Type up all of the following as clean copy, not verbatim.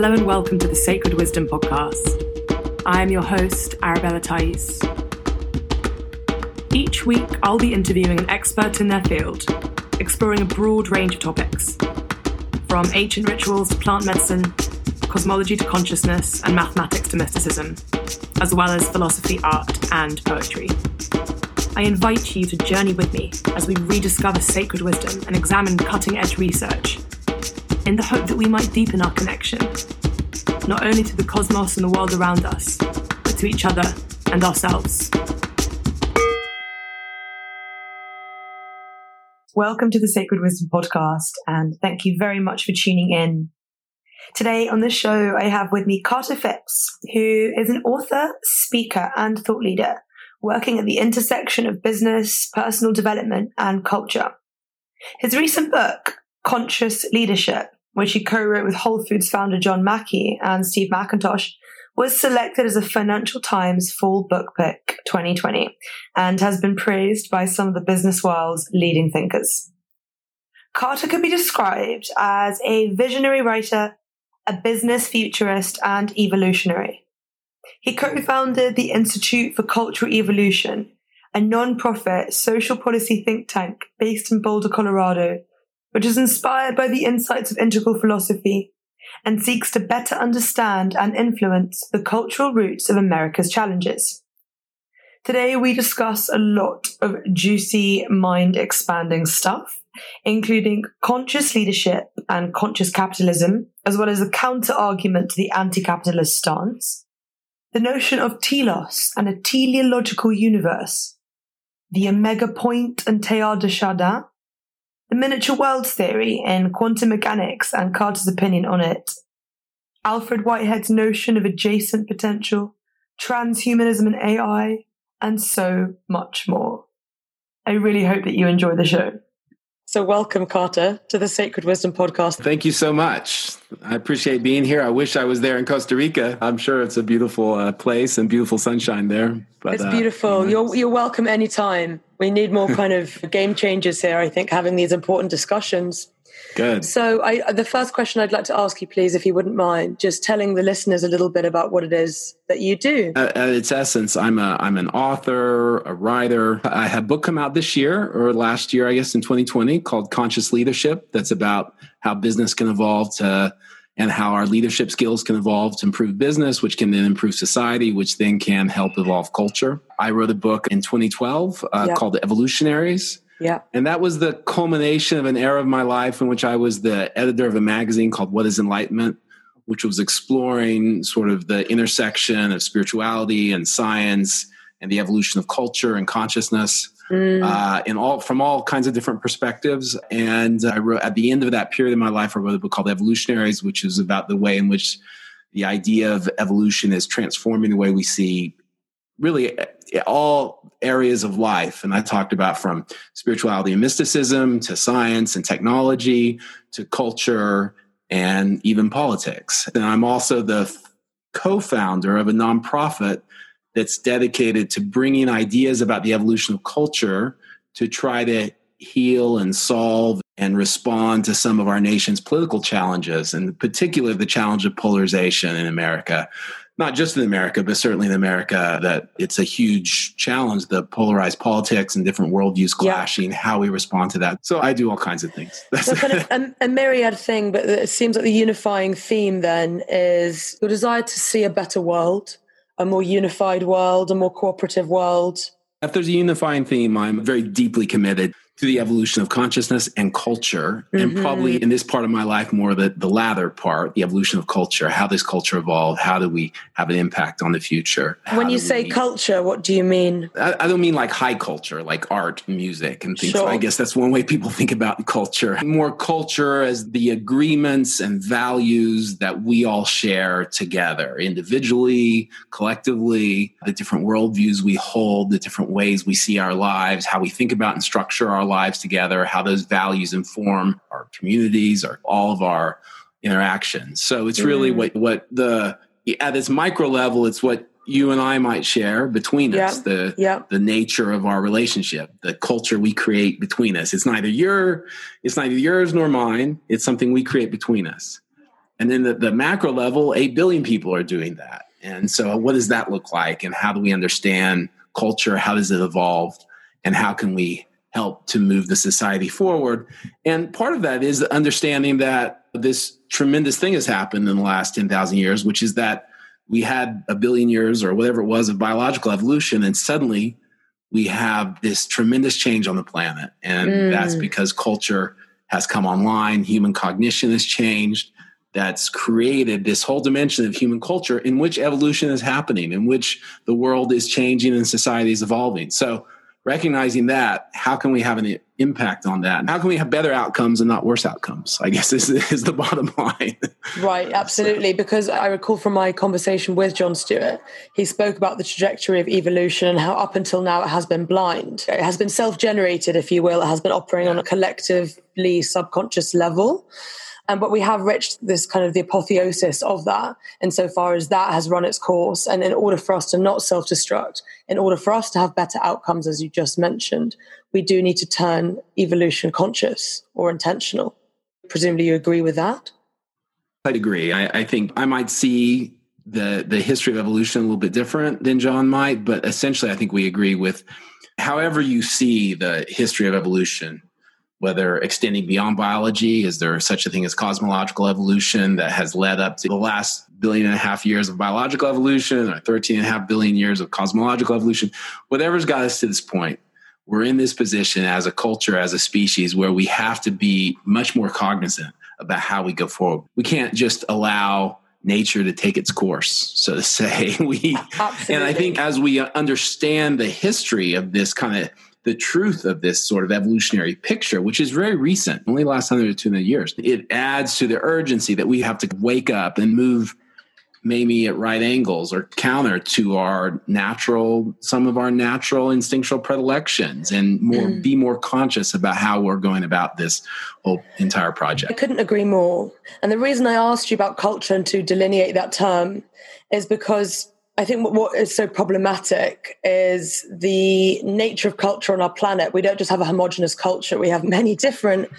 Hello and welcome to the Sacred Wisdom Podcast. I am your host, Arabella Thais. Each week, I'll be interviewing an expert in their field, exploring a broad range of topics, from ancient rituals to plant medicine, cosmology to consciousness, and mathematics to mysticism, as well as philosophy, art, and poetry. I invite you to journey with me as we rediscover sacred wisdom and examine cutting-edge research, in the hope that we might deepen our connection, not only to the cosmos and the world around us, but to each other and ourselves. Welcome to the Sacred Wisdom Podcast, and thank you very much for tuning in. Today on the show, I have with me Carter Phipps, who is an author, speaker, and thought leader, working at the intersection of business, personal development, and culture. His recent book, Conscious Leadership, which he co-wrote with Whole Foods founder John Mackey and Steve McIntosh, was selected as a Financial Times Fall Book Pick 2020 and has been praised by some of the business world's leading thinkers. Carter could be described as a visionary writer, a business futurist, and evolutionary. He co-founded the Institute for Cultural Evolution, a non-profit social policy think tank based in Boulder, Colorado, which is inspired by the insights of integral philosophy and seeks to better understand and influence the cultural roots of America's challenges. Today, we discuss a lot of juicy, mind-expanding stuff, including conscious leadership and conscious capitalism, as well as the counter-argument to the anti-capitalist stance, the notion of telos and a teleological universe, the Omega Point and Teilhard de Chardin, the miniature worlds theory in quantum mechanics and Carter's opinion on it, Alfred Whitehead's notion of adjacent potential, transhumanism and AI, and so much more. I really hope that you enjoy the show. So welcome, Carter, to the Sacred Wisdom Podcast. Thank you so much. I appreciate being here. I wish I was there in Costa Rica. I'm sure it's a beautiful place and beautiful sunshine there. But, it's beautiful. You're welcome anytime. We need more kind of game changers here, I think, having these important discussions. Good. So the first question I'd like to ask you, please, if you wouldn't mind, just telling the listeners a little bit about what it is that you do. At its essence, I'm an author, a writer. I had a book come out this year or last year, I guess, in 2020 called Conscious Leadership. That's about how business can evolve to and how our leadership skills can evolve to improve business, which can then improve society, which then can help evolve culture. I wrote a book in 2012 called The Evolutionaries. Yeah. And that was the culmination of an era of my life in which I was the editor of a magazine called What is Enlightenment, which was exploring sort of the intersection of spirituality and science and the evolution of culture and consciousness from all kinds of different perspectives. And I wrote at the end of that period in my life, I wrote a book called Evolutionaries, which is about the way in which the idea of evolution is transforming the way we see really all areas of life. And I talked about from spirituality and mysticism to science and technology to culture and even politics. And I'm also the co-founder of a nonprofit that's dedicated to bringing ideas about the evolution of culture to try to heal and solve and respond to some of our nation's political challenges, and particularly the challenge of polarization in America. Not just in America, but certainly in America, that it's a huge challenge, the polarized politics and different worldviews clashing, how we respond to that. So I do all kinds of things. That's kind of a myriad thing, but it seems like the unifying theme then is your desire to see a better world, a more unified world, a more cooperative world. If there's a unifying theme, I'm very deeply committed to the evolution of consciousness and culture, and probably in this part of my life, more the latter part, the evolution of culture, how this culture evolved, how do we have an impact on the future? When you say culture, what do you mean? I don't mean like high culture, like art, music, and things. Sure. I guess that's one way people think about culture. More culture as the agreements and values that we all share together, individually, collectively, the different worldviews we hold, the different ways we see our lives, how we think about and structure our lives together, how those values inform our communities, or all of our interactions. So it's really what at this micro level, it's what you and I might share between us, the nature of our relationship, the culture we create between us. It's neither yours nor mine. It's something we create between us. And then the macro level, 8 billion people are doing that. And so what does that look like? And how do we understand culture? How does it evolve? And how can we help to move the society forward? And part of that is understanding that this tremendous thing has happened in the last 10,000 years, which is that we had a billion years or whatever it was of biological evolution. And suddenly we have this tremendous change on the planet. And that's because culture has come online. Human cognition has changed. That's created this whole dimension of human culture in which evolution is happening, in which the world is changing and society is evolving. So recognizing that, how can we have an impact on that? And how can we have better outcomes and not worse outcomes? I guess this is the bottom line. Right, absolutely. Because I recall from my conversation with Jon Stewart, he spoke about the trajectory of evolution and how up until now it has been blind. It has been self-generated, if you will. It has been operating on a collectively subconscious level. But we have reached this kind of the apotheosis of that, insofar as that has run its course. And in order for us to not self-destruct, in order for us to have better outcomes, as you just mentioned, we do need to turn evolution conscious or intentional. Presumably you agree with that? I'd agree. I think I might see the history of evolution a little bit different than John might, but essentially I think we agree with however you see the history of evolution. Whether extending beyond biology, is there such a thing as cosmological evolution that has led up to the last 1.5 billion years of biological evolution or 13.5 billion years of cosmological evolution? Whatever's got us to this point, we're in this position as a culture, as a species, where we have to be much more cognizant about how we go forward. We can't just allow nature to take its course, so to say. Absolutely. And I think as we understand the history of this kind of the truth of this sort of evolutionary picture, which is very recent, only last 100 to 200 years, it adds to the urgency that we have to wake up and move maybe at right angles or counter to our natural, some of our natural instinctual predilections and be more conscious about how we're going about this whole entire project. I couldn't agree more. And the reason I asked you about culture and to delineate that term is because I think what is so problematic is the nature of culture on our planet. We don't just have a homogenous culture. We have many different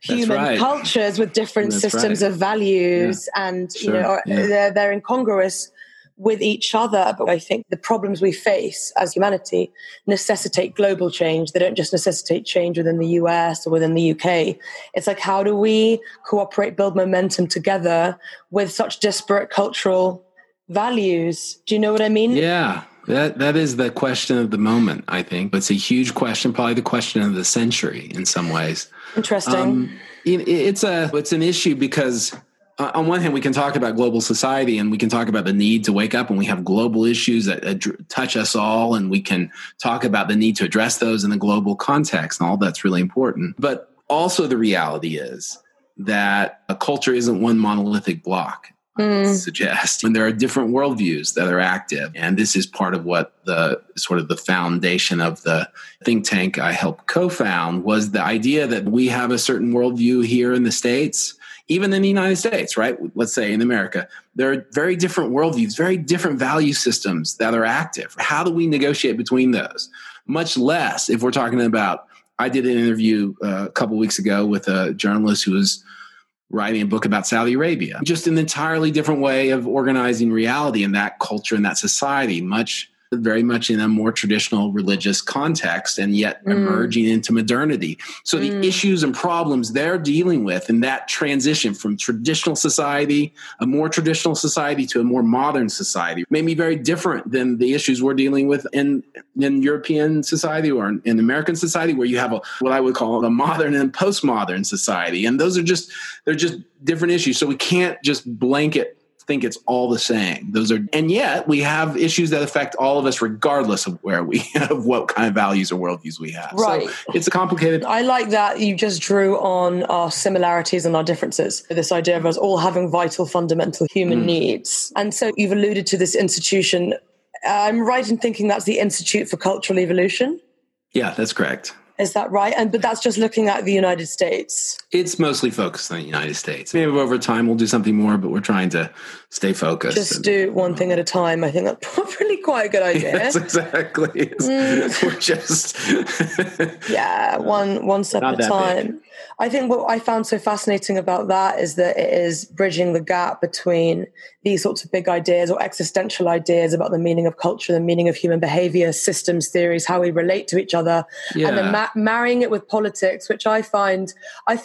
human cultures with different systems of values and they're incongruous with each other. But I think the problems we face as humanity necessitate global change. They don't just necessitate change within the US or within the UK. It's like, how do we cooperate, build momentum together with such disparate cultural values? Do you know what I mean? Yeah, that is the question of the moment, I think. It's a huge question, probably the question of the century in some ways. Interesting. It's an issue because on one hand, we can talk about global society and we can talk about the need to wake up and we have global issues that touch us all. And we can talk about the need to address those in the global context and all that's really important. But also the reality is that a culture isn't one monolithic block. Suggest. And there are different worldviews that are active. And this is part of what the sort of the foundation of the think tank I helped co-found was the idea that we have a certain worldview here in the States, even in the United States, right? Let's say in America, there are very different worldviews, very different value systems that are active. How do we negotiate between those? Much less if we're talking about, I did an interview a couple of weeks ago with a journalist who was writing a book about Saudi Arabia, just an entirely different way of organizing reality in that culture, in that society, very much in a more traditional religious context, and yet emerging into modernity. So the issues and problems they're dealing with in that transition from traditional society, a more traditional society to a more modern society, may be very different than the issues we're dealing with in European society or in American society, where you have what I would call a modern and postmodern society. And those are they're just different issues. So we can't just blanket think it's all the same. And yet we have issues that affect all of us, regardless of of what kind of values or worldviews we have. Right. So it's complicated. I like that you just drew on our similarities and our differences. This idea of us all having vital, fundamental human needs. And so you've alluded to this institution. I'm right in thinking that's the Institute for Cultural Evolution. Yeah, that's correct. Is that right? And but that's just looking at the United States. It's mostly focused on the United States. Maybe over time we'll do something more, but we're trying to stay focused. Just do one thing at a time. I think that's probably quite a good idea. Yes, exactly. We're just one step at a time. Big. I think what I found so fascinating about that is that it is bridging the gap between these sorts of big ideas or existential ideas about the meaning of culture, the meaning of human behavior, systems theories, how we relate to each other, and then marrying it with politics, which I feel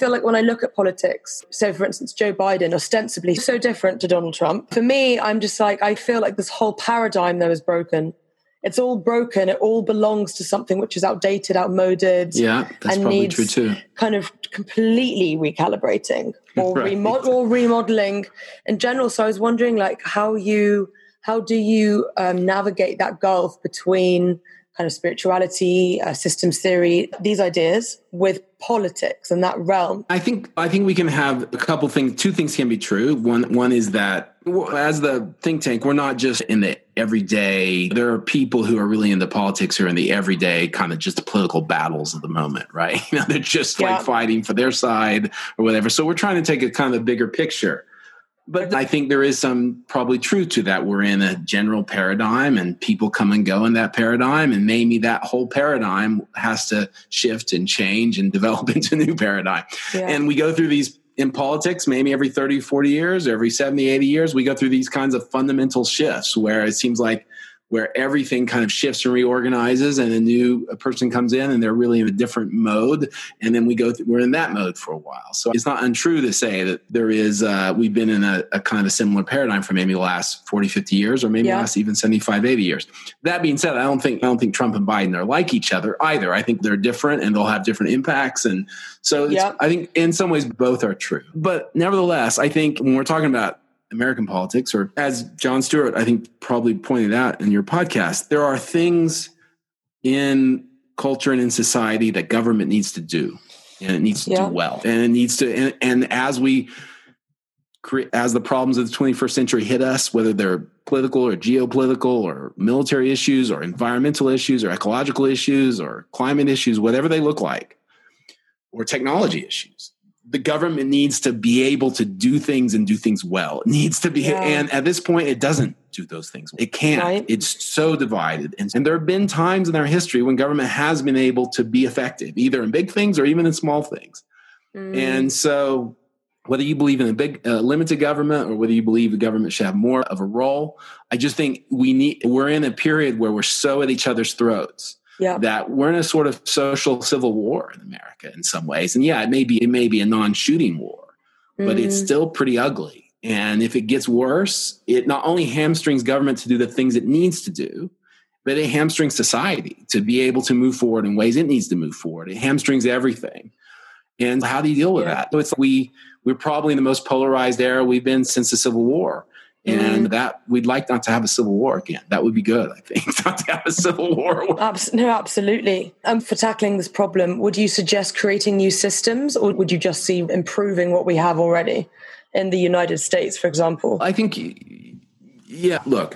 like when I look at politics, so for instance, Joe Biden, ostensibly so different to Donald Trump. For me, I'm just like, I feel like this whole paradigm though is broken. It's all broken. It all belongs to something which is outdated, outmoded. Yeah, that's probably true too. Kind of completely recalibrating or remodeling in general. So I was wondering, like, how do you navigate that gulf between kind of spirituality, systems theory, these ideas with politics and that realm? I think we can have a couple things. Two things can be true. One is that as the think tank, we're not just in the everyday. There are people who are really into politics who are in the everyday kind of just political battles of the moment, right? You know, they're just like fighting for their side or whatever. So we're trying to take a kind of a bigger picture. But I think there is some probably truth to that. We're in a general paradigm and people come and go in that paradigm. And maybe that whole paradigm has to shift and change and develop into a new paradigm. Yeah. And we go through these in politics, maybe every 30, 40 years, or every 70, 80 years, we go through these kinds of fundamental shifts where it seems like where everything kind of shifts and reorganizes and a person comes in and they're really in a different mode. And then we're in that mode for a while. So it's not untrue to say that there is, we've been in a kind of a similar paradigm for maybe the last 40, 50 years, or maybe last even 75, 80 years. That being said, I don't think Trump and Biden are like each other either. I think they're different and they'll have different impacts. And so I think in some ways both are true, but nevertheless, I think when we're talking about American politics, or as Jon Stewart, I think, probably pointed out in your podcast, there are things in culture and in society that government needs to do, and it needs to do well. And it needs to, and as we create, as the problems of the 21st century hit us, whether they're political or geopolitical or military issues or environmental issues or ecological issues or climate issues, whatever they look like, or technology issues, the government needs to be able to do things and do things well. It needs to be, and at this point, it doesn't do those things. It can't. Right. It's so divided. And there have been times in our history when government has been able to be effective, either in big things or even in small things. Mm. And so whether you believe in a big limited government or whether you believe the government should have more of a role, I just think we're in a period where we're so at each other's throats. Yeah. That we're in a sort of social civil war in America in some ways. And it may be a non-shooting war, but it's still pretty ugly. And if it gets worse, it not only hamstrings government to do the things it needs to do, but it hamstrings society to be able to move forward in ways it needs to move forward. It hamstrings everything. And how do you deal with that? So it's like we're probably in the most polarized era we've been since the Civil War. And that we'd like not to have a civil war again. That would be good, I think, not to have a civil war. No, absolutely. And for tackling this problem, would you suggest creating new systems, or would you just see improving what we have already in the United States, for example? I think, look,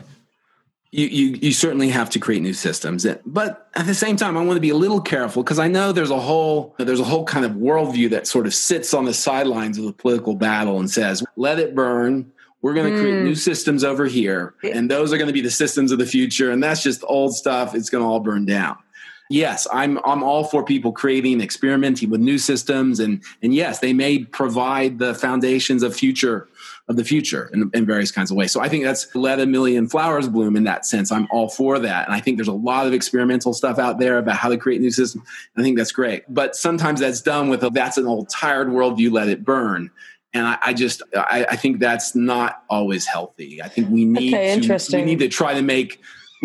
you certainly have to create new systems. But at the same time, I want to be a little careful because I know there's a whole kind of worldview that sort of sits on the sidelines of the political battle and says, let it burn. We're going to create new systems over here, and those are going to be the systems of the future. And that's just old stuff. It's going to all burn down. Yes, I'm all for people creating, experimenting with new systems, and yes, they may provide the foundations of the future in various kinds of ways. So I think that's let a million flowers bloom in that sense. I'm all for that, and I think there's a lot of experimental stuff out there about how to create new systems. I think that's great, but sometimes that's done with that's an old tired worldview. Let it burn. And I think that's not always healthy. I think we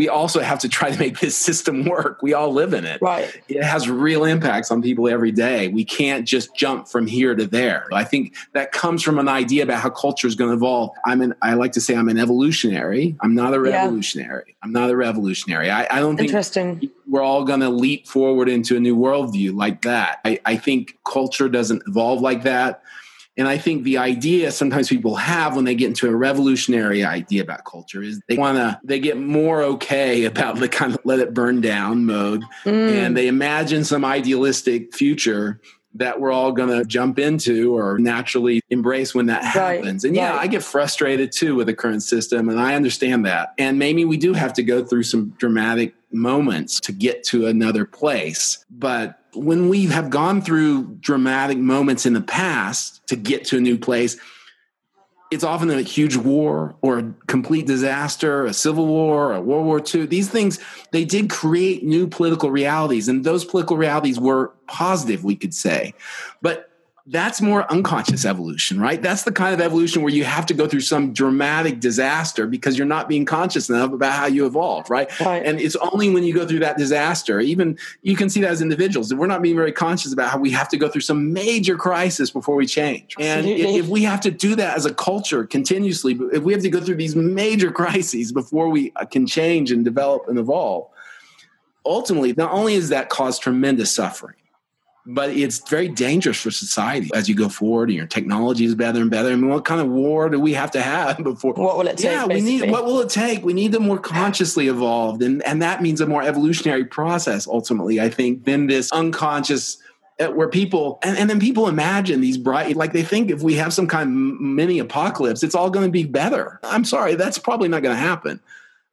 also have to try to make this system work. We all live in it. Right. It has real impacts on people every day. We can't just jump from here to there. I think that comes from an idea about how culture is going to evolve. I like to say I'm an evolutionary. I'm not a revolutionary. Yeah. I'm not a revolutionary. I don't think we're all going to leap forward into a new worldview like that. I think culture doesn't evolve like that. And I think the idea sometimes people have when they get into a revolutionary idea about culture is they get more okay about the kind of let it burn down mode. And they imagine some idealistic future that we're all going to jump into or naturally embrace when that happens. And I get frustrated too with the current system, and I understand that. And maybe we do have to go through some dramatic moments to get to another place. But when we have gone through dramatic moments in the past to get to a new place, it's often a huge war or a complete disaster, a civil war, a World War II. These things, they did create new political realities, and those political realities were positive, we could say. But that's more unconscious evolution, right? That's the kind of evolution where you have to go through some dramatic disaster because you're not being conscious enough about how you evolved, right? And it's only when you go through that disaster, even you can see that as individuals, that we're not being very conscious about how we have to go through some major crisis before we change. And if we have to do that as a culture continuously, if we have to go through these major crises before we can change and develop and evolve, ultimately, not only does that cause tremendous suffering, but it's very dangerous for society as you go forward and your technology is better and better. I mean, what kind of war do we have to have before? What will it take? Yeah, what will it take? We need a more consciously evolved. And that means a more evolutionary process, ultimately, I think, than this unconscious where people, and then people imagine these bright, like they think if we have some kind of mini apocalypse, it's all going to be better. I'm sorry, that's probably not going to happen.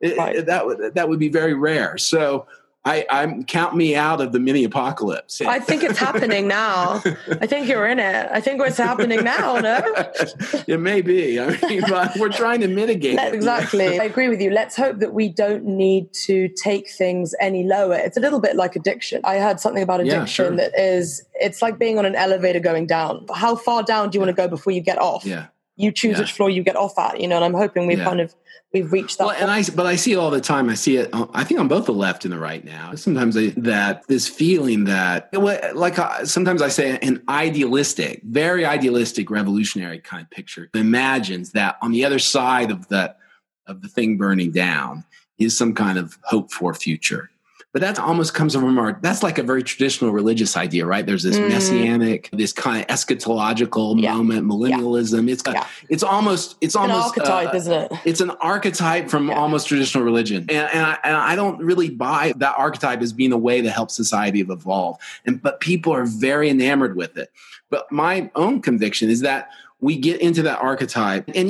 That would be very rare. So I'm count me out of the mini apocalypse. I think it's happening now. I think you're in it. I think it's happening now, no? It may be. I mean, but we're trying to mitigate it. Exactly. I agree with you. Let's hope that we don't need to take things any lower. It's a little bit like addiction. I heard something about addiction that is, it's like being on an elevator going down. How far down do you want to go before you get off? Yeah. You choose which floor you get off at, you know, and I'm hoping we've reached that. Well, and I see it all the time. I see it, I think on both the left and the right now, sometimes that this feeling that, like sometimes I say an idealistic, very idealistic revolutionary kind of picture imagines that on the other side of the thing burning down is some kind of hope for future. But that almost comes from that's like a very traditional religious idea, right? There's this messianic, this kind of eschatological moment, millennialism. Yeah. It's almost an archetype, isn't it? It's an archetype from almost traditional religion. And I don't really buy that archetype as being a way to help society evolve. But people are very enamored with it. But my own conviction is that we get into that archetype. And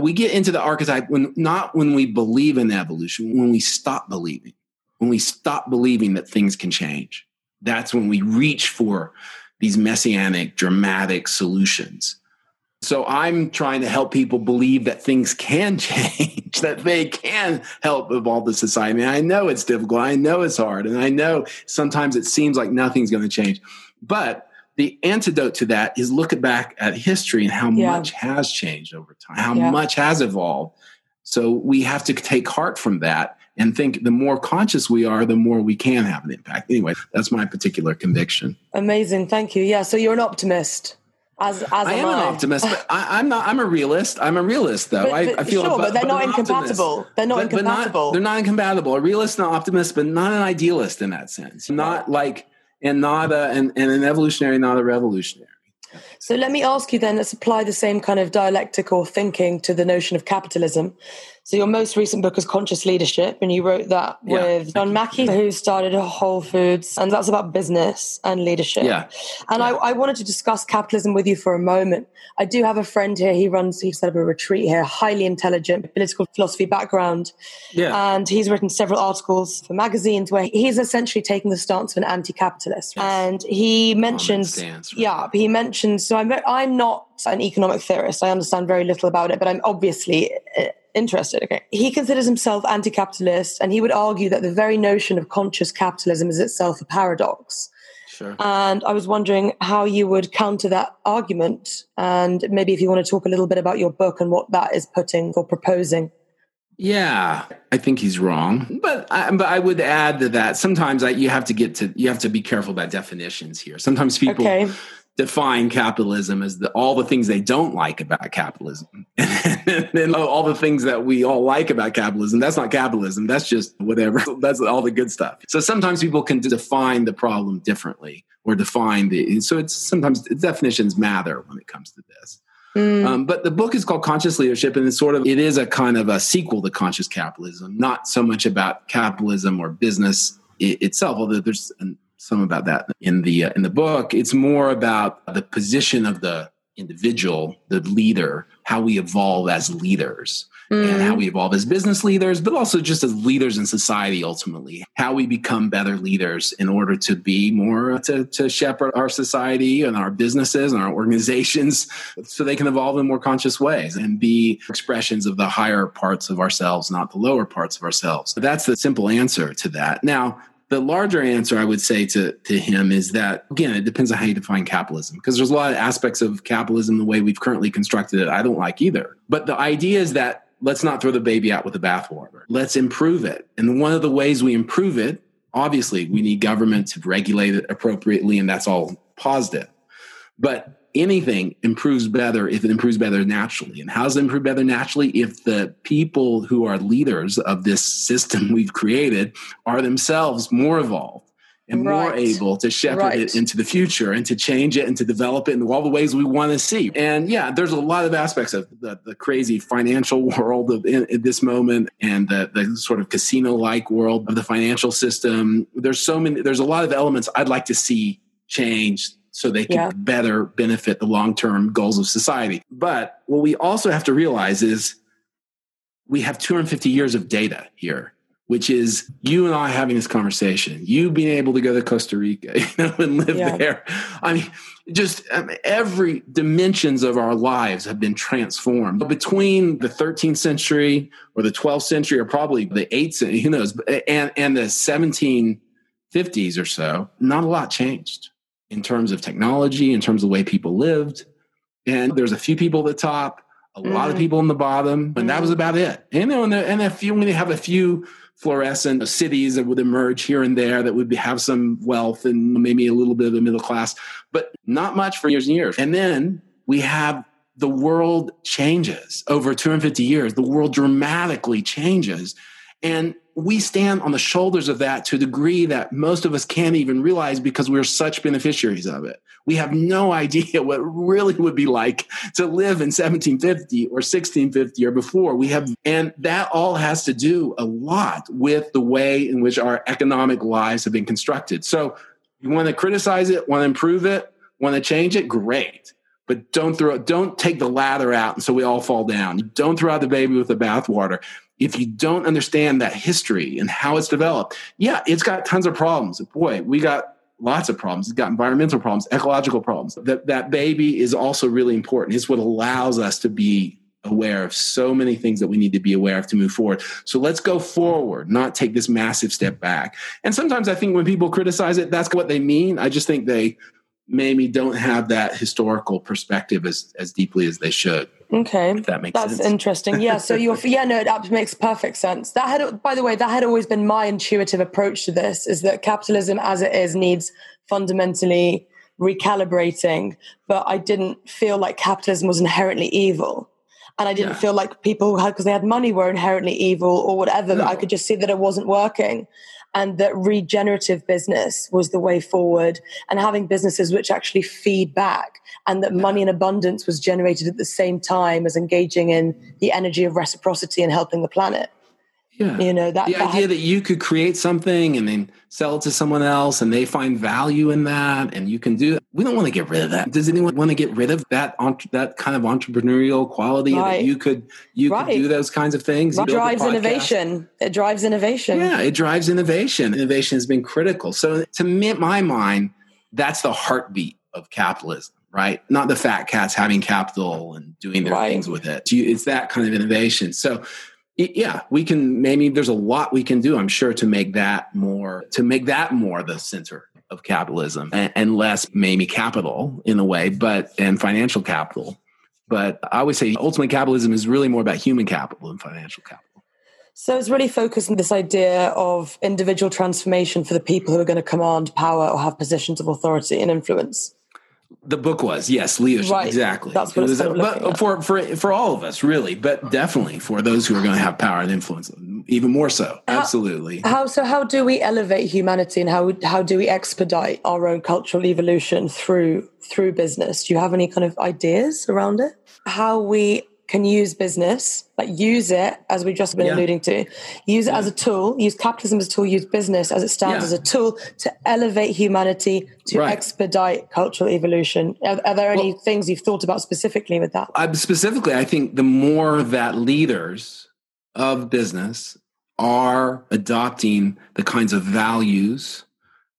we get into the archetype when we believe in evolution, when we stop believing. When we stop believing that things can change, that's when we reach for these messianic, dramatic solutions. So I'm trying to help people believe that things can change, that they can help evolve the society. And I know it's difficult. I know it's hard. And I know sometimes it seems like nothing's going to change. But the antidote to that is look back at history and how much has changed over time, how much has evolved. So we have to take heart from that and think the more conscious we are, the more we can have an impact. Anyway, that's my particular conviction. Amazing. Thank you. Yeah. So you're an optimist. I am an optimist, but I'm a realist. I'm a realist, though. But I feel sure, but they're not incompatible. They're not incompatible. They're not incompatible. A realist and an optimist, but not an idealist in that sense. Not like, and not a, and an evolutionary, not a revolutionary. So let me ask you then, let's apply the same kind of dialectical thinking to the notion of capitalism. So your most recent book is Conscious Leadership, and you wrote that with John Mackey, who started Whole Foods, and that's about business and leadership. Yeah. And I wanted to discuss capitalism with you for a moment. I do have a friend here, he set up a retreat here, highly intelligent, political philosophy background. Yeah. And he's written several articles for magazines where he's essentially taking the stance of an anti-capitalist. Yes. And he mentions, so I'm not an economic theorist. I understand very little about it, but I'm obviously interested. Okay. He considers himself anti-capitalist, and he would argue that the very notion of conscious capitalism is itself a paradox. Sure. And I was wondering how you would counter that argument, and maybe if you want to talk a little bit about your book and what that is putting or proposing. Yeah, I think he's wrong, but I would add to that sometimes you have to be careful about definitions here. Sometimes people define capitalism as all the things they don't like about capitalism. And then all the things that we all like about capitalism, that's not capitalism. That's just whatever. That's all the good stuff. So sometimes people can define the problem differently or define the... So it's sometimes definitions matter when it comes to this. But the book is called Conscious Leadership, and it is a kind of a sequel to Conscious Capitalism, not so much about capitalism or business itself, although there's some about that in the book. It's more about the position of the individual, the leader, how we evolve as leaders and how we evolve as business leaders, but also just as leaders in society, ultimately, how we become better leaders in order to be more, to shepherd our society and our businesses and our organizations so they can evolve in more conscious ways and be expressions of the higher parts of ourselves, not the lower parts of ourselves. So that's the simple answer to that. Now, the larger answer I would say to him is that, again, it depends on how you define capitalism, because there's a lot of aspects of capitalism, the way we've currently constructed it, I don't like either. But the idea is that let's not throw the baby out with the bathwater. Let's improve it. And one of the ways we improve it, obviously, we need government to regulate it appropriately, and that's all positive. But anything improves better if it improves better naturally. And how does it improve better naturally? If the people who are leaders of this system we've created are themselves more evolved and more able to shepherd it into the future and to change it and to develop it in all the ways we want to see. And yeah, there's a lot of aspects of the crazy financial world of in this moment and the sort of casino-like world of the financial system. There's a lot of elements I'd like to see change so they can better benefit the long-term goals of society. But what we also have to realize is we have 250 years of data here, which is you and I having this conversation, you being able to go to Costa Rica and live there. I mean, every dimensions of our lives have been transformed. Between the 13th century or the 12th century or probably the 8th century, who knows, and the 1750s or so, not a lot changed in terms of technology, in terms of the way people lived. And there's a few people at the top, a lot of people in the bottom, and that was about it. And we have a few fluorescent cities that would emerge here and there that would have some wealth and maybe a little bit of a middle class, but not much for years and years. And then we have the world changes over 250 years. The world dramatically changes. And we stand on the shoulders of that to a degree that most of us can't even realize because we're such beneficiaries of it. We have no idea what it really would be like to live in 1750 or 1650 or before. And that all has to do a lot with the way in which our economic lives have been constructed. So you want to criticize it, want to improve it, want to change it? Great. But don't take the ladder out and so we all fall down. Don't throw out the baby with the bathwater. If you don't understand that history and how it's developed, it's got tons of problems. Boy, we got lots of problems. It's got environmental problems, ecological problems. That baby is also really important. It's what allows us to be aware of so many things that we need to be aware of to move forward. So let's go forward, not take this massive step back. And sometimes I think when people criticize it, that's what they mean. I just think they maybe don't have that historical perspective as deeply as they should. Okay. If that makes sense. That's interesting. Yeah. So it makes perfect sense. By the way, that had always been my intuitive approach to this, is that capitalism as it is needs fundamentally recalibrating, but I didn't feel like capitalism was inherently evil. And I didn't feel like people who had, because they had money, were inherently evil or whatever. No. I could just see that it wasn't working. And that regenerative business was the way forward, and having businesses which actually feed back, and that money in abundance was generated at the same time as engaging in the energy of reciprocity and helping the planet. Yeah. You know, the idea that you could create something and then sell it to someone else and they find value in that, and you can do that. We don't want to get rid of that. Does anyone want to get rid of that kind of entrepreneurial quality that you could do those kinds of things? It drives innovation. Yeah, it drives innovation. Innovation has been critical. So to my mind, that's the heartbeat of capitalism. Right? Not the fat cats having capital and doing their things with it. It's that kind of innovation. So yeah, we can, maybe there's a lot we can do, I'm sure, to make that more, the center of capitalism and less maybe capital in a way, and financial capital. But I would say ultimately capitalism is really more about human capital than financial capital. So it's really focused on this idea of individual transformation for the people who are going to command power or have positions of authority and influence. The book was, yes, leadership. Right. Exactly. That's what it was, but for all of us, really, but definitely for those who are going to have power and influence, even more so. Absolutely. How do we elevate humanity, and how do we expedite our own cultural evolution through business? Do you have any kind of ideas around it? How we can use business, like use it, as we've just been alluding to, use it as a tool, use capitalism as a tool, use business as it stands as a tool to elevate humanity, to expedite cultural evolution. Are there any things you've thought about specifically with that? I think the more that leaders of business are adopting the kinds of values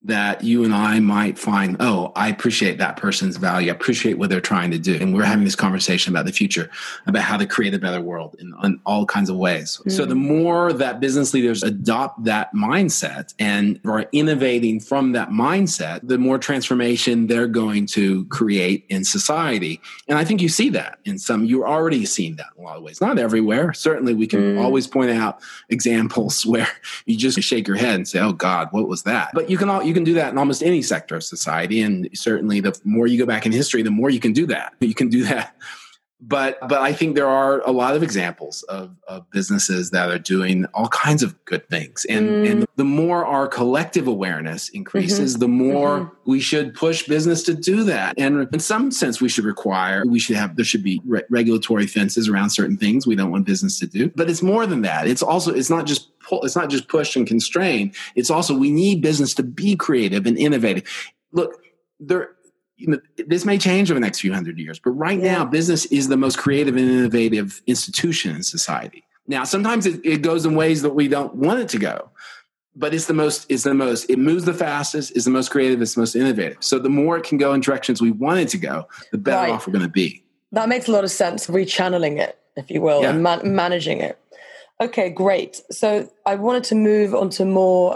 that you and I might find, oh, I appreciate that person's value. I appreciate what they're trying to do. And we're having this conversation about the future, about how to create a better world in all kinds of ways. Mm. So the more that business leaders adopt that mindset and are innovating from that mindset, the more transformation they're going to create in society. And I think you see that in some, you're already seeing that in a lot of ways. Not everywhere. Certainly we can always point out examples where you just shake your head and say, oh God, what was that? But you can do that in almost any sector of society. And certainly the more you go back in history, the more you can do that. But I think there are a lot of examples of businesses that are doing all kinds of good things. And the more our collective awareness increases, the more we should push business to do that. And in some sense, there should be regulatory fences around certain things we don't want business to do. But it's more than that. It's not just push and constrain. It's also, we need business to be creative and innovative. Look, this may change over the next few 100 years, but right now, business is the most creative and innovative institution in society. Now, sometimes it goes in ways that we don't want it to go, but it moves the fastest, is the most creative, it's the most innovative. So the more it can go in directions we want it to go, the better off we're going to be. That makes a lot of sense, rechanneling it, if you will, and managing it. Okay, great. So I wanted to move on to more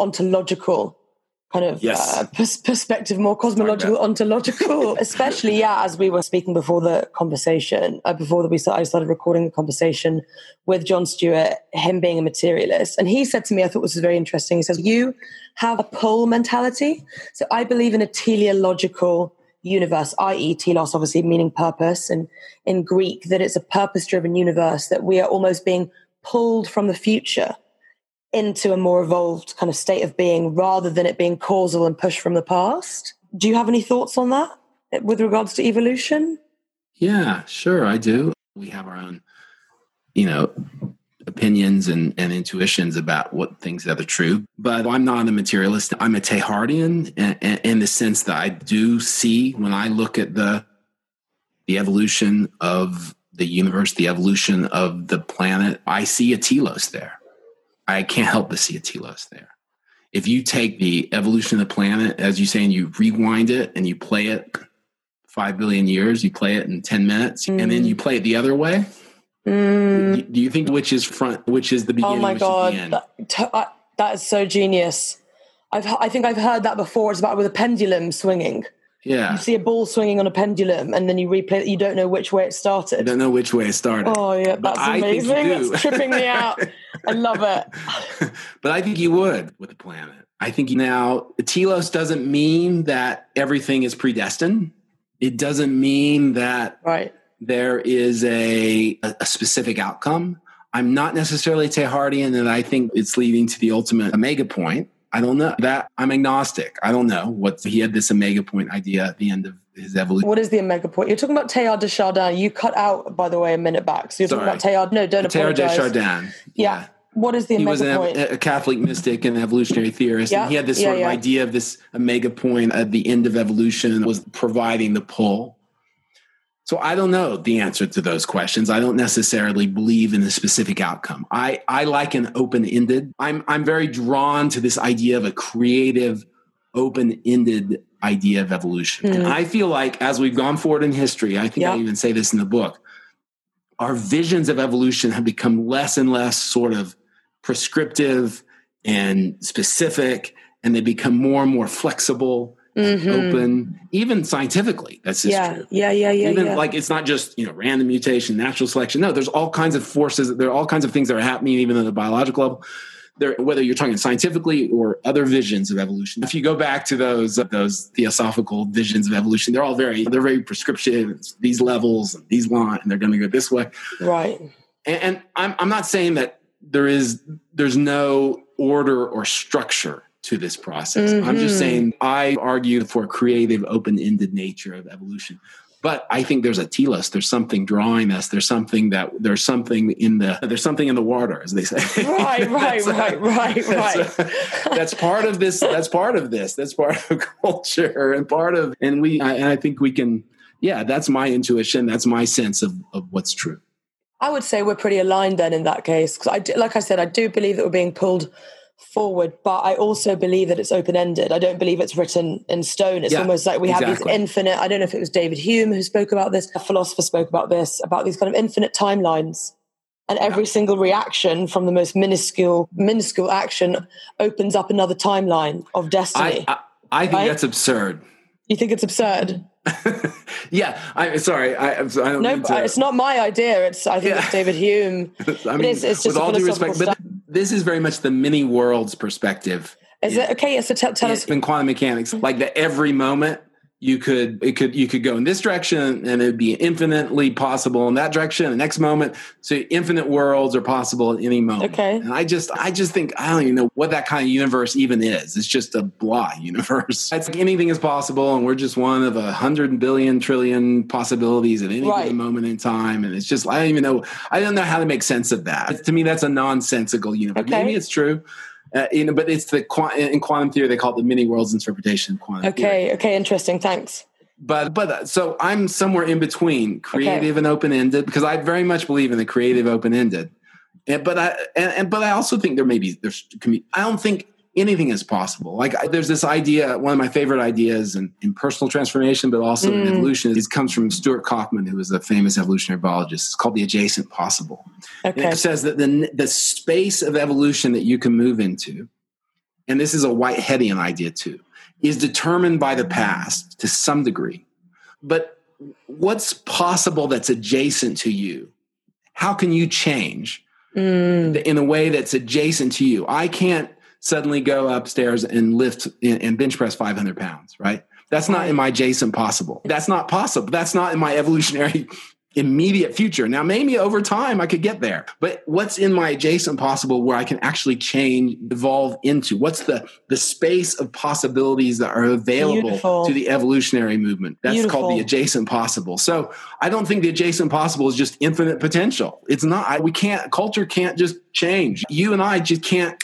ontological kind of perspective, more cosmological, ontological, especially, as we were speaking before the conversation, I started recording the conversation with Jon Stewart, him being a materialist. And he said to me, I thought this was very interesting. He says, you have a pole mentality. So I believe in a teleological universe, i.e. telos, obviously meaning purpose, and in Greek, that it's a purpose-driven universe, that we are almost being pulled from the future into a more evolved kind of state of being rather than it being causal and pushed from the past. Do you have any thoughts on that with regards to evolution? Yeah, sure, I do. We have our own, opinions and intuitions about what things that are true. But I'm not a materialist. I'm a Teilhardian in the sense that I do see, when I look at the evolution of the universe, the evolution of the planet, I see a telos there. I can't help but see a telos there. If you take the evolution of the planet, as you say, and you rewind it and you play it 5 billion years, you play it in 10 minutes, and then you play it the other way. Mm. Do you think which is front, which is the beginning, which is the end? That is so genius. I think I've heard that before. It's about with a pendulum swinging. Yeah. You see a ball swinging on a pendulum and then you replay it. You don't know which way it started. Oh, yeah. That's amazing. It's tripping me out. I love it. But I think you would with the planet. I think now telos doesn't mean that everything is predestined. It doesn't mean that there is a specific outcome. I'm not necessarily Teilhardian, and I think it's leading to the ultimate omega point. I don't know that. I'm agnostic. I don't know he had this omega point idea at the end of his evolution. What is the omega point? You're talking about Teilhard de Chardin. You cut out, by the way, a minute back. So you're talking about Teilhard. No, don't apologize. Teilhard de Chardin. Yeah. What is the omega point? He was a Catholic mystic and evolutionary theorist. Yeah. And he had this sort of idea of this omega point at the end of evolution was providing the pull. So I don't know the answer to those questions. I don't necessarily believe in a specific outcome. I like an open-ended. I'm very drawn to this idea of a creative, open-ended idea of evolution. And I feel like as we've gone forward in history, I think I even say this in the book, our visions of evolution have become less and less sort of prescriptive and specific, and they become more and more flexible. Open, even scientifically, that's just true. Like it's not just random mutation, natural selection. No, there's all kinds of forces. There are all kinds of things that are happening even at the biological level whether you're talking scientifically or other visions of evolution. If you go back to those theosophical visions of evolution, they're very prescriptive. These levels and these lines, and they're going to go this way. Right. And I'm not saying that there's no order or structure to this process. Mm-hmm. I'm just saying I argue for a creative, open-ended nature of evolution. But I think there's a telos. There's something drawing us. There's something in the water, as they say. Right. That's part of this. That's part of culture and part of. And I think we can. Yeah, that's my intuition. That's my sense of what's true. I would say we're pretty aligned then in that case, because I do believe that we're being pulled forward, but I also believe that it's open-ended. I don't believe it's written in stone. It's almost like we have these infinite, I don't know if it was David Hume who spoke about this, a philosopher spoke about this, about these kind of infinite timelines, and every single reaction from the most minuscule action opens up another timeline of destiny. I think that's absurd. You think it's absurd? Yeah, I'm sorry. It's not my idea. It's David Hume. I mean, it's just with all due respect, but this is very much the many worlds perspective. Is it okay? So tell us. In quantum mechanics, like that every moment you could go in this direction and it'd be infinitely possible in that direction. The next moment, so infinite worlds are possible at any moment. Okay. And I just think I don't even know what that kind of universe even is. It's just a blah universe. It's like anything is possible, and we're just one of 100 billion trillion possibilities at any given moment in time. And it's just I don't know how to make sense of that. To me, that's a nonsensical universe. Okay. Maybe it's true. But it's in quantum theory, they call it the many worlds interpretation of quantum theory. Okay, interesting. Thanks. But so I'm somewhere in between creative and open-ended, because I very much believe in the creative open-ended. But I also think I don't think anything is possible. Like there's this idea, one of my favorite ideas in personal transformation, but also in evolution, it comes from Stuart Kauffman, who is a famous evolutionary biologist. It's called the adjacent possible. Okay. And it says that the space of evolution that you can move into, and this is a Whiteheadian idea too, is determined by the past to some degree. But what's possible that's adjacent to you? How can you change in a way that's adjacent to you? I can't suddenly go upstairs and lift and bench press 500 pounds, right? That's not in my adjacent possible. That's not possible. That's not in my evolutionary immediate future. Now, maybe over time I could get there, but what's in my adjacent possible where I can actually change, evolve into? What's the space of possibilities that are available to the evolutionary movement? That's called the adjacent possible. So I don't think the adjacent possible is just infinite potential. It's not. Culture can't just change. You and I just can't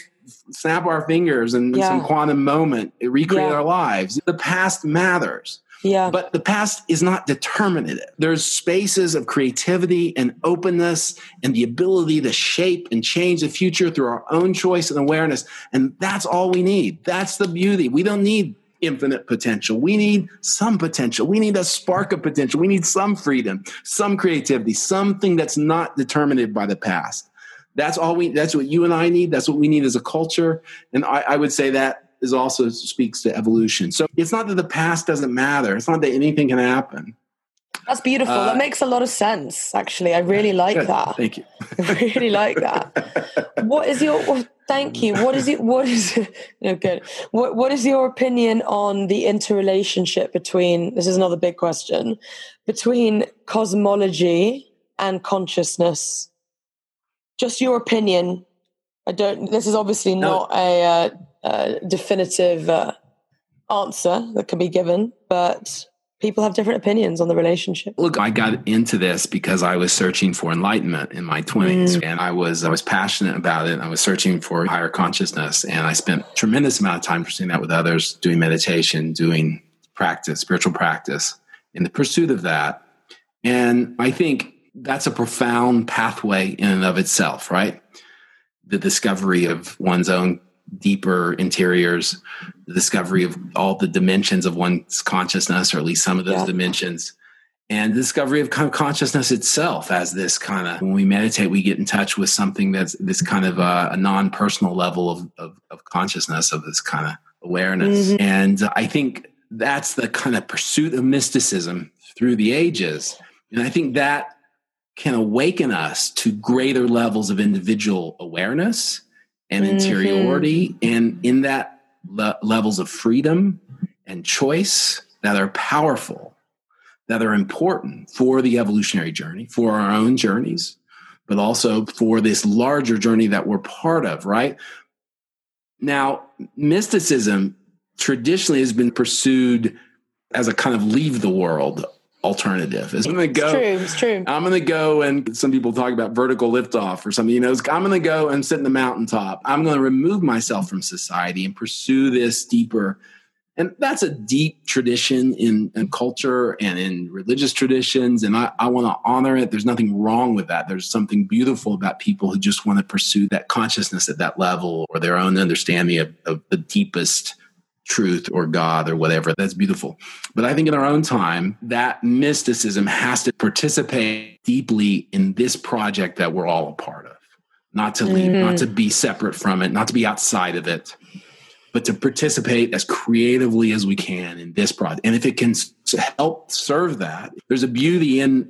snap our fingers and in some quantum moment recreate our lives. The past matters. Yeah. But the past is not determinative. There's spaces of creativity and openness and the ability to shape and change the future through our own choice and awareness. And that's all we need. That's the beauty. We don't need infinite potential. We need some potential. We need a spark of potential. We need some freedom, some creativity, something that's not determinative by the past. That's what you and I need. That's what we need as a culture. And I would say that is also speaks to evolution. So it's not that the past doesn't matter. It's not that anything can happen. That's beautiful. That makes a lot of sense, actually. I really like that. Thank you. I really like that. Thank you. What is your opinion on the interrelationship between, this is another big question, between cosmology and consciousness? Just your opinion. This is obviously not a definitive answer that can be given, but people have different opinions on the relationship. Look, I got into this because I was searching for enlightenment in my 20s, and I was passionate about it. I was searching for higher consciousness, and I spent a tremendous amount of time pursuing that with others, doing meditation, doing practice, spiritual practice, in the pursuit of that. And I think that's a profound pathway in and of itself, right? The discovery of one's own deeper interiors, the discovery of all the dimensions of one's consciousness, or at least some of those dimensions, and the discovery of kind of consciousness itself as this kind of, when we meditate, we get in touch with something that's this kind of a non-personal level of consciousness, of this kind of awareness. Mm-hmm. And I think that's the kind of pursuit of mysticism through the ages. And I think that can awaken us to greater levels of individual awareness and interiority, and in that levels of freedom and choice that are powerful, that are important for the evolutionary journey, for our own journeys, but also for this larger journey that we're part of, right? Now, mysticism traditionally has been pursued as a kind of leave the world alternative. It's going to go, it's true. I'm going to go, and some people talk about vertical liftoff or something, you know, I'm going to go and sit in the mountaintop. I'm going to remove myself from society and pursue this deeper. And that's a deep tradition in culture and in religious traditions. And I want to honor it. There's nothing wrong with that. There's something beautiful about people who just want to pursue that consciousness at that level, or their own understanding of the deepest truth or God or whatever. That's beautiful. But I think in our own time, that mysticism has to participate deeply in this project that we're all a part of, not to leave, not to be separate from it, not to be outside of it, but to participate as creatively as we can in this project. And if it can help serve that, there's a beauty in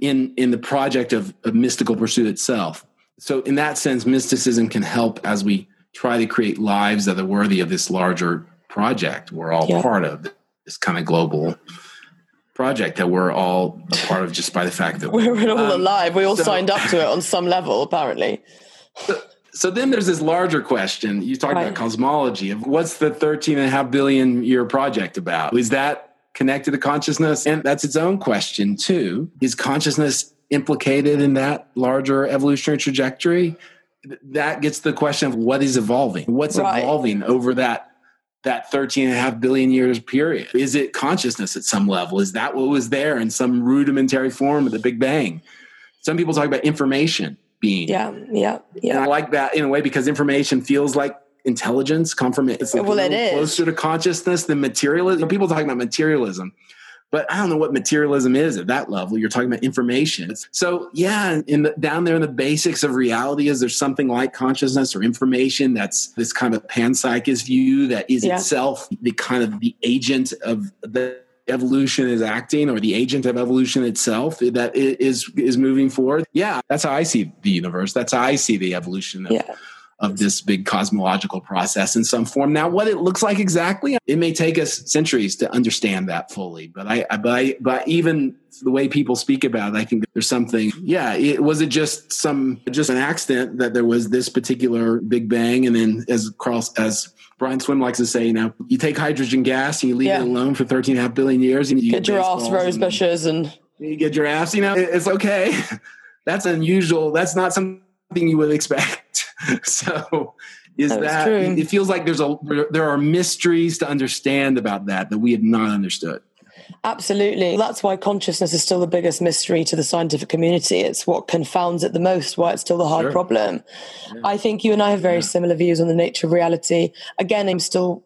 the project of mystical pursuit itself. So in that sense, mysticism can help as we try to create lives that are worthy of this larger project we're all part of, this kind of global project that we're all a part of just by the fact that we're all alive. We all signed up to it on some level, apparently. So then there's this larger question. You talked about cosmology. Of what's the 13.5 billion year project about? Is that connected to consciousness? And that's its own question too. Is consciousness implicated in that larger evolutionary trajectory? That gets to the question of what is evolving? What's evolving over that 13.5 billion years period? Is it consciousness at some level? Is that what was there in some rudimentary form of the Big Bang? Some people talk about information being. Yeah. And I like that in a way, because information feels like intelligence, confirmation. It's like closer to consciousness than materialism. People talking about materialism, but I don't know what materialism is at that level. You're talking about information. So yeah, down there in the basics of reality, is there something like consciousness or information that's this kind of panpsychist view that is itself the kind of the agent of the evolution is acting, or the agent of evolution itself that is moving forward? Yeah, that's how I see the universe. That's how I see the evolution of this big cosmological process in some form. Now, what it looks like exactly, it may take us centuries to understand that fully, but even the way people speak about it, I think there's something, was it just an accident that there was this particular Big Bang? And then as Brian Swim likes to say, you know, you take hydrogen gas and you leave it alone for 13.5 billion years. And you get giraffes, rose bushes, and you get giraffes, you know, it's okay. That's unusual. That's not something you would expect. So it feels like there are mysteries to understand about that we have not understood. Absolutely. That's why consciousness is still the biggest mystery to the scientific community. It's what confounds it the most, why it's still the hard problem. Yeah. I think you and I have very similar views on the nature of reality. Again, I'm still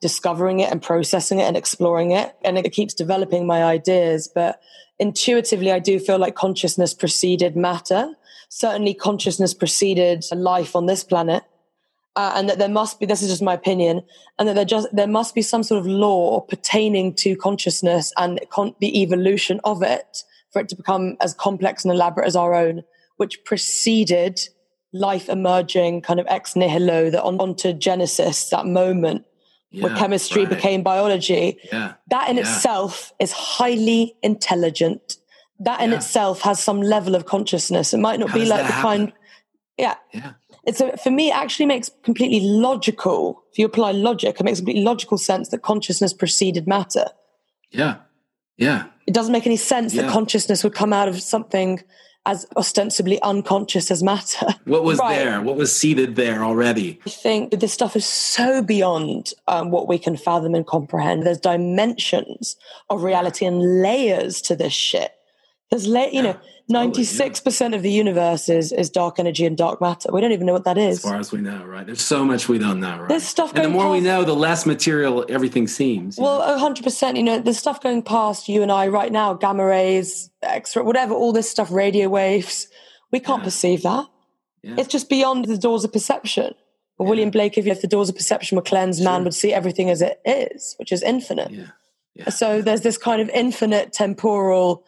discovering it and processing it and exploring it. And it keeps developing my ideas. But intuitively, I do feel like consciousness preceded matter. Certainly consciousness preceded life on this planet, and that there must be, this is just my opinion, and that there must be some sort of law pertaining to consciousness and the evolution of it for it to become as complex and elaborate as our own, which preceded life emerging kind of ex nihilo, that ontogenesis, that moment where chemistry became biology. That in itself is highly intelligent. That in itself has some level of consciousness. It might not be like the kind. For me, it actually makes completely logical. If you apply logic, it makes completely logical sense that consciousness preceded matter. Yeah. It doesn't make any sense that consciousness would come out of something as ostensibly unconscious as matter. What was there? What was seated there already? I think that this stuff is so beyond what we can fathom and comprehend. There's dimensions of reality and layers to this shit. There's, 96% of the universe is dark energy and dark matter. We don't even know what that is. As far as we know, right? There's so much we don't know, right? There's stuff going past. And the more we know, the less material everything seems. Well, 100%. You know, there's stuff going past you and I right now, gamma rays, X-ray, whatever, all this stuff, radio waves. We can't perceive that. Yeah. It's just beyond the doors of perception. Well, William Blake, if the doors of perception were cleansed, man would see everything as it is, which is infinite. Yeah. So there's this kind of infinite temporal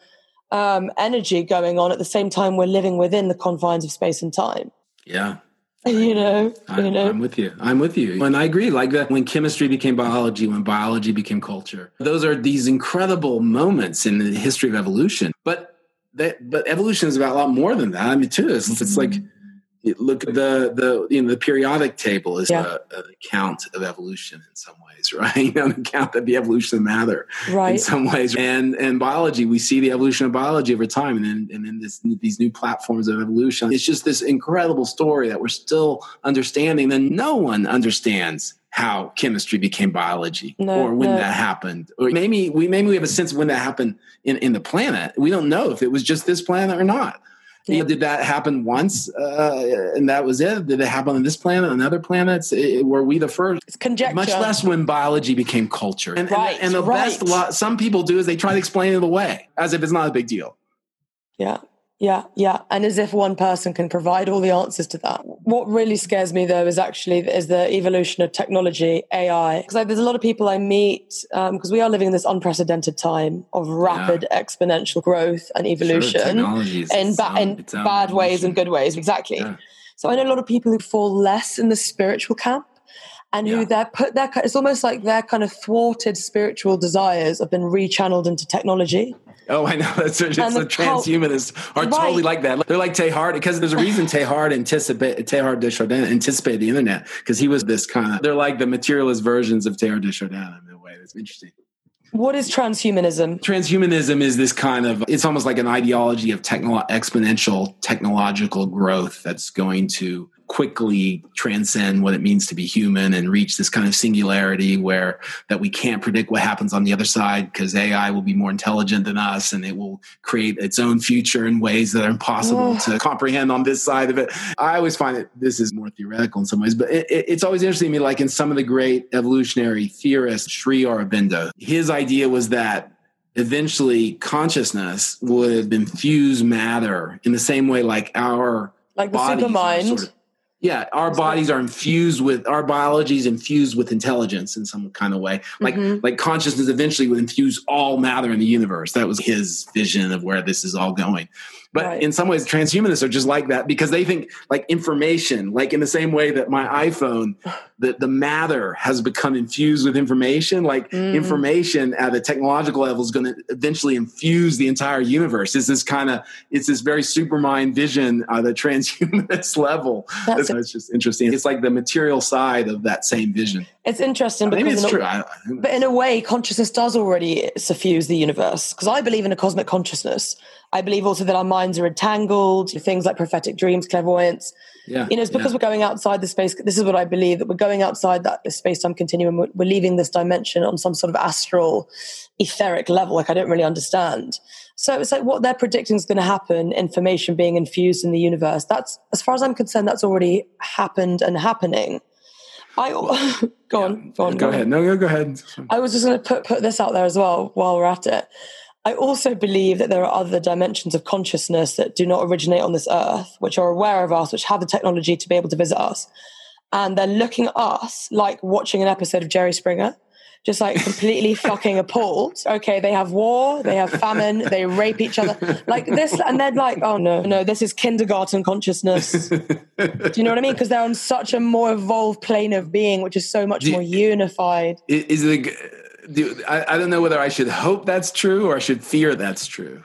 energy going on at the same time we're living within the confines of space and time. Yeah. I'm with you. And I agree. Like that, when chemistry became biology, when biology became culture, those are these incredible moments in the history of evolution. But evolution is about a lot more than that. I mean, too, it's like, look at the periodic table is an account of evolution in some ways, right? An account of the evolution of matter in some ways. And biology, we see the evolution of biology over time. And then these new platforms of evolution, it's just this incredible story that we're still understanding that no one understands how chemistry became biology or when that happened. Or maybe we have a sense of when that happened in the planet. We don't know if it was just this planet or not. Yeah. Did that happen once and that was it? Did it happen on this planet, on other planets? Were we the first? It's conjecture. Much less when biology became culture. And the best some people do is they try to explain it away as if it's not a big deal. Yeah. And as if one person can provide all the answers to that. What really scares me, though, is the evolution of technology, AI. Because there's a lot of people I meet, because we are living in this unprecedented time of rapid exponential growth and evolution in bad ways and good ways. Exactly. Yeah. So I know a lot of people who fall less in the spiritual camp. And who it's almost like their kind of thwarted spiritual desires have been rechanneled into technology. Oh, I know. The transhumanists are totally like that. They're like Teilhard, because there's a reason Teilhard de Chardin anticipated the internet, because he was this kind of, they're like the materialist versions of Teilhard de Chardin in a way. That's interesting. What is transhumanism? Transhumanism is this kind of, it's almost like an ideology of exponential technological growth that's going to quickly transcend what it means to be human and reach this kind of singularity where that we can't predict what happens on the other side, because AI will be more intelligent than us and it will create its own future in ways that are impossible to comprehend on this side of it. I always find that this is more theoretical in some ways, but it's always interesting to me, like in some of the great evolutionary theorists, Sri Aurobindo, his idea was that eventually consciousness would infuse matter in the same way like our bodies. Supermind. Our bodies are infused with, our biology is infused with intelligence in some kind of way. Like consciousness eventually would infuse all matter in the universe. That was his vision of where this is all going. But in some ways, transhumanists are just like that, because they think like information, like in the same way that my iPhone, the matter has become infused with information, like information at a technological level is going to eventually infuse the entire universe. It's this very supermind vision at the transhumanist level. It's just interesting. It's like the material side of that same vision. It's interesting. But in a way, consciousness does already suffuse the universe, because I believe in a cosmic consciousness. I believe also that our minds are entangled, things like prophetic dreams, clairvoyance. Yeah, it's because we're going outside the space. This is what I believe, that we're going outside that space-time continuum. We're leaving this dimension on some sort of astral, etheric level. I don't really understand. So it's like what they're predicting is going to happen, information being infused in the universe. That's, as far as I'm concerned, that's already happened and happening. Go ahead. No, go ahead. I was just going to put this out there as well while we're at it. I also believe that there are other dimensions of consciousness that do not originate on this earth, which are aware of us, which have the technology to be able to visit us. And they're looking at us like watching an episode of Jerry Springer, just like completely fucking appalled. Okay, they have war, they have famine, they rape each other like this. And they're like, oh no, this is kindergarten consciousness. Do you know what I mean? Because they're on such a more evolved plane of being, which is so much more unified. I don't know whether I should hope that's true or I should fear that's true.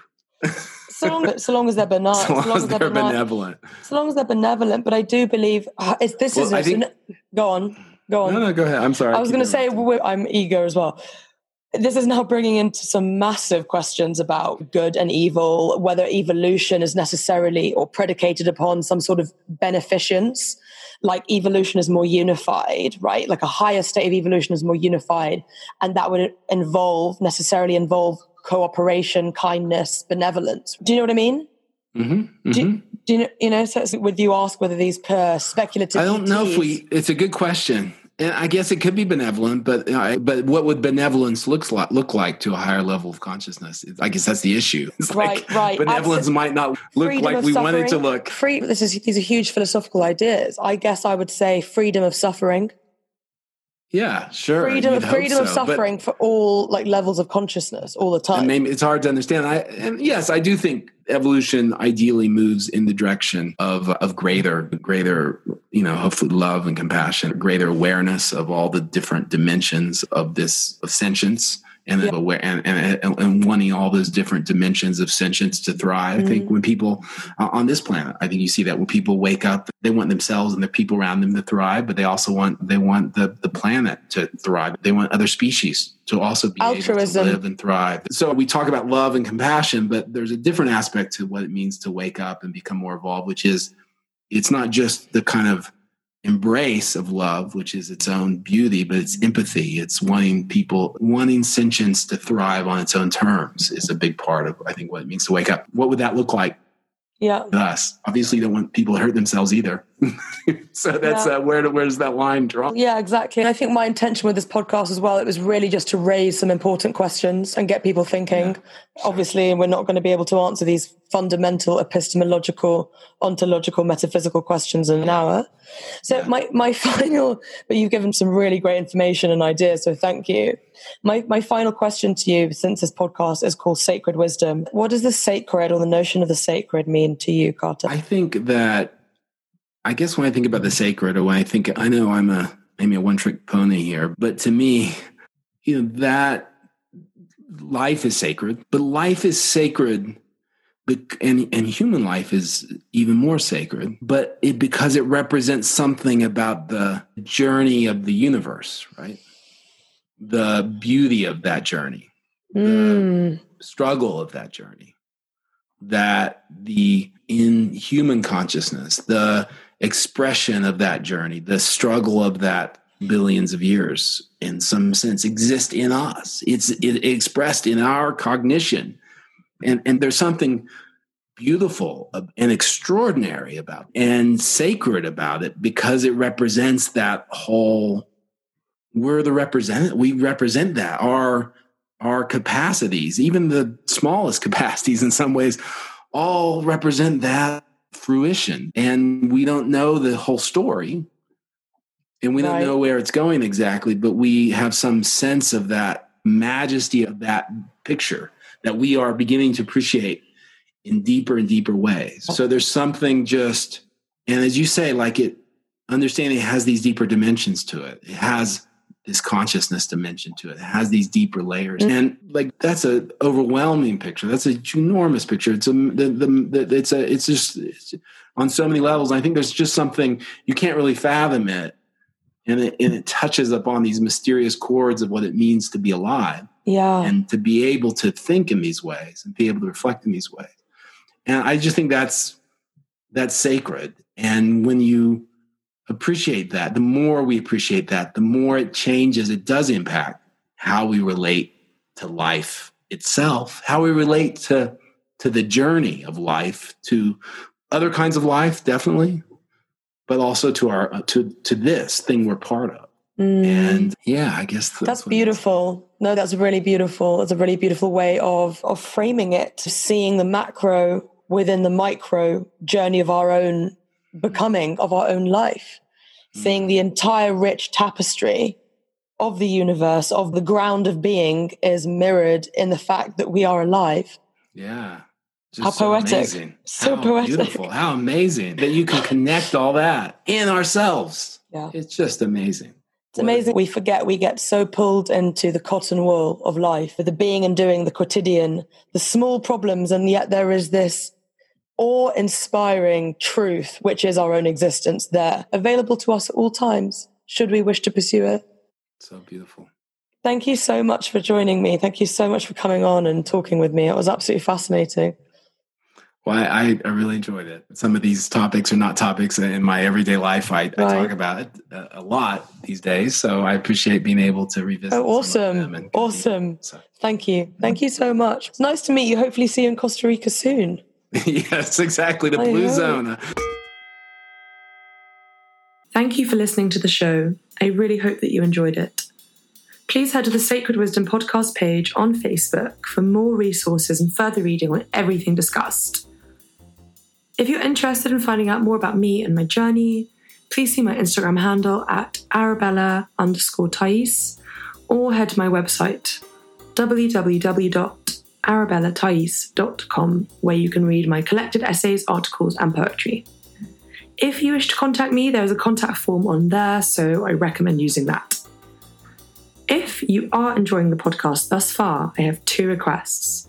So long as they're benign. So long as they're benevolent. So long as they're benevolent. But I do believe... Go on. No, go ahead. I'm sorry. I was going to say, I'm eager as well. This is now bringing into some massive questions about good and evil, whether evolution is necessarily or predicated upon some sort of beneficence. Like evolution is more unified, right? Like a higher state of evolution is more unified. And that would necessarily involve cooperation, kindness, benevolence. Do you know what I mean? Mm-hmm. So would you ask whether these speculative... I don't know if it's a good question. And I guess it could be benevolent, but what would benevolence look like to a higher level of consciousness? I guess that's the issue. Right. Benevolence might not look like we want it to look. These are huge philosophical ideas. I guess I would say freedom of suffering. Yeah, sure. Freedom of suffering for all levels of consciousness all the time. And it's hard to understand. I do think evolution ideally moves in the direction of greater hopefully love and compassion, greater awareness of all the different dimensions of this of sentience, and then and wanting all those different dimensions of sentience to thrive. Mm-hmm. I think when people on this planet, I think you see that when people wake up, they want themselves and the people around them to thrive, but they also want the planet to thrive. They want other species to also be able to live and thrive. So we talk about love and compassion, but there's a different aspect to what it means to wake up and become more evolved, which is it's not just the kind of embrace of love, which is its own beauty, but it's empathy. It's wanting sentience to thrive on its own terms is a big part of, I think, what it means to wake up. What would that look like? Yeah. Us. Obviously, you don't want people to hurt themselves either. So that's where does that line draw? Yeah, exactly. And I think my intention with this podcast as well, it was really just to raise some important questions and get people thinking. Yeah, sure. Obviously, we're not going to be able to answer these fundamental epistemological, ontological, metaphysical questions in an hour. So my final, but you've given some really great information and ideas, so thank you. My final question to you, since this podcast is called Sacred Wisdom, what does the sacred or the notion of the sacred mean to you, Carter? I think that, I guess when I think about the sacred, or when I think, I know I'm maybe a one-trick pony here, but to me, that life is sacred, but life is sacred, and human life is even more sacred, but because it represents something about the journey of the universe, right? The beauty of that journey, the struggle of that journey, that the in human consciousness, the expression of that journey, the struggle of that billions of years, in some sense, exist in us. It's expressed in our cognition. And there's something beautiful and extraordinary about it, and sacred about it, because it represents that whole. We're the representative. We represent that our capacities, even the smallest capacities, in some ways, all represent that fruition. And we don't know the whole story, and we don't know where it's going exactly, but we have some sense of that majesty of that picture that we are beginning to appreciate in deeper and deeper ways. So there's something just, and as you say, understanding it has these deeper dimensions to it. It has this consciousness dimension to it. It has these deeper layers. Mm-hmm. And that's an overwhelming picture. That's an enormous picture. It's on so many levels. I think there's just something, you can't really fathom it. And it touches upon these mysterious chords of what it means to be alive. Yeah. And to be able to think in these ways and be able to reflect in these ways. And I just think that's sacred. And when you appreciate that, the more we appreciate that, the more it changes. It does impact how we relate to life itself, how we relate to the journey of life, to other kinds of life, definitely, but also to our to this thing we're part of. And I guess that's beautiful. No, that's really beautiful. That's a really beautiful way of framing it, seeing the macro within the micro journey of our own becoming, of our own life, seeing the entire rich tapestry of the universe, of the ground of being is mirrored in the fact that we are alive. Yeah. Just how poetic. Amazing. So how poetic. Beautiful. How amazing that you can connect all that in ourselves. Yeah. It's just amazing. It's amazing. We forget we get so pulled into the cotton wool of life, the being and doing, the quotidian, the small problems, and yet there is this awe-inspiring truth, which is our own existence there, available to us at all times, should we wish to pursue it. So beautiful. Thank you so much for joining me. Thank you so much for coming on and talking with me. It was absolutely fascinating. Well, I really enjoyed it. Some of these topics are not topics in my everyday life. I talk about it a lot these days, so I appreciate being able to revisit some of them. Awesome. So. Thank you. Thank you so much. It's nice to meet you. Hopefully see you in Costa Rica soon. Yes, exactly. The blue zone. Thank you for listening to the show. I really hope that you enjoyed it. Please head to the Sacred Wisdom podcast page on Facebook for more resources and further reading on everything discussed. If you're interested in finding out more about me and my journey, please see my Instagram handle at Arabella_Thais, or head to my website, www.arabellathais.com, where you can read my collected essays, articles, and poetry. If you wish to contact me, there's a contact form on there, so I recommend using that. If you are enjoying the podcast thus far, I have two requests.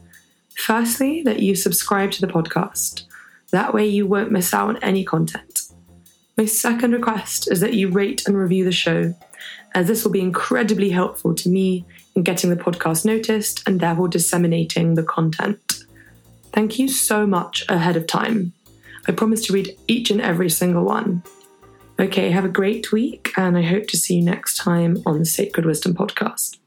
Firstly, that you subscribe to the podcast. That way you won't miss out on any content. My second request is that you rate and review the show, as this will be incredibly helpful to me in getting the podcast noticed and therefore disseminating the content. Thank you so much ahead of time. I promise to read each and every single one. Okay, have a great week, and I hope to see you next time on the Sacred Wisdom Podcast.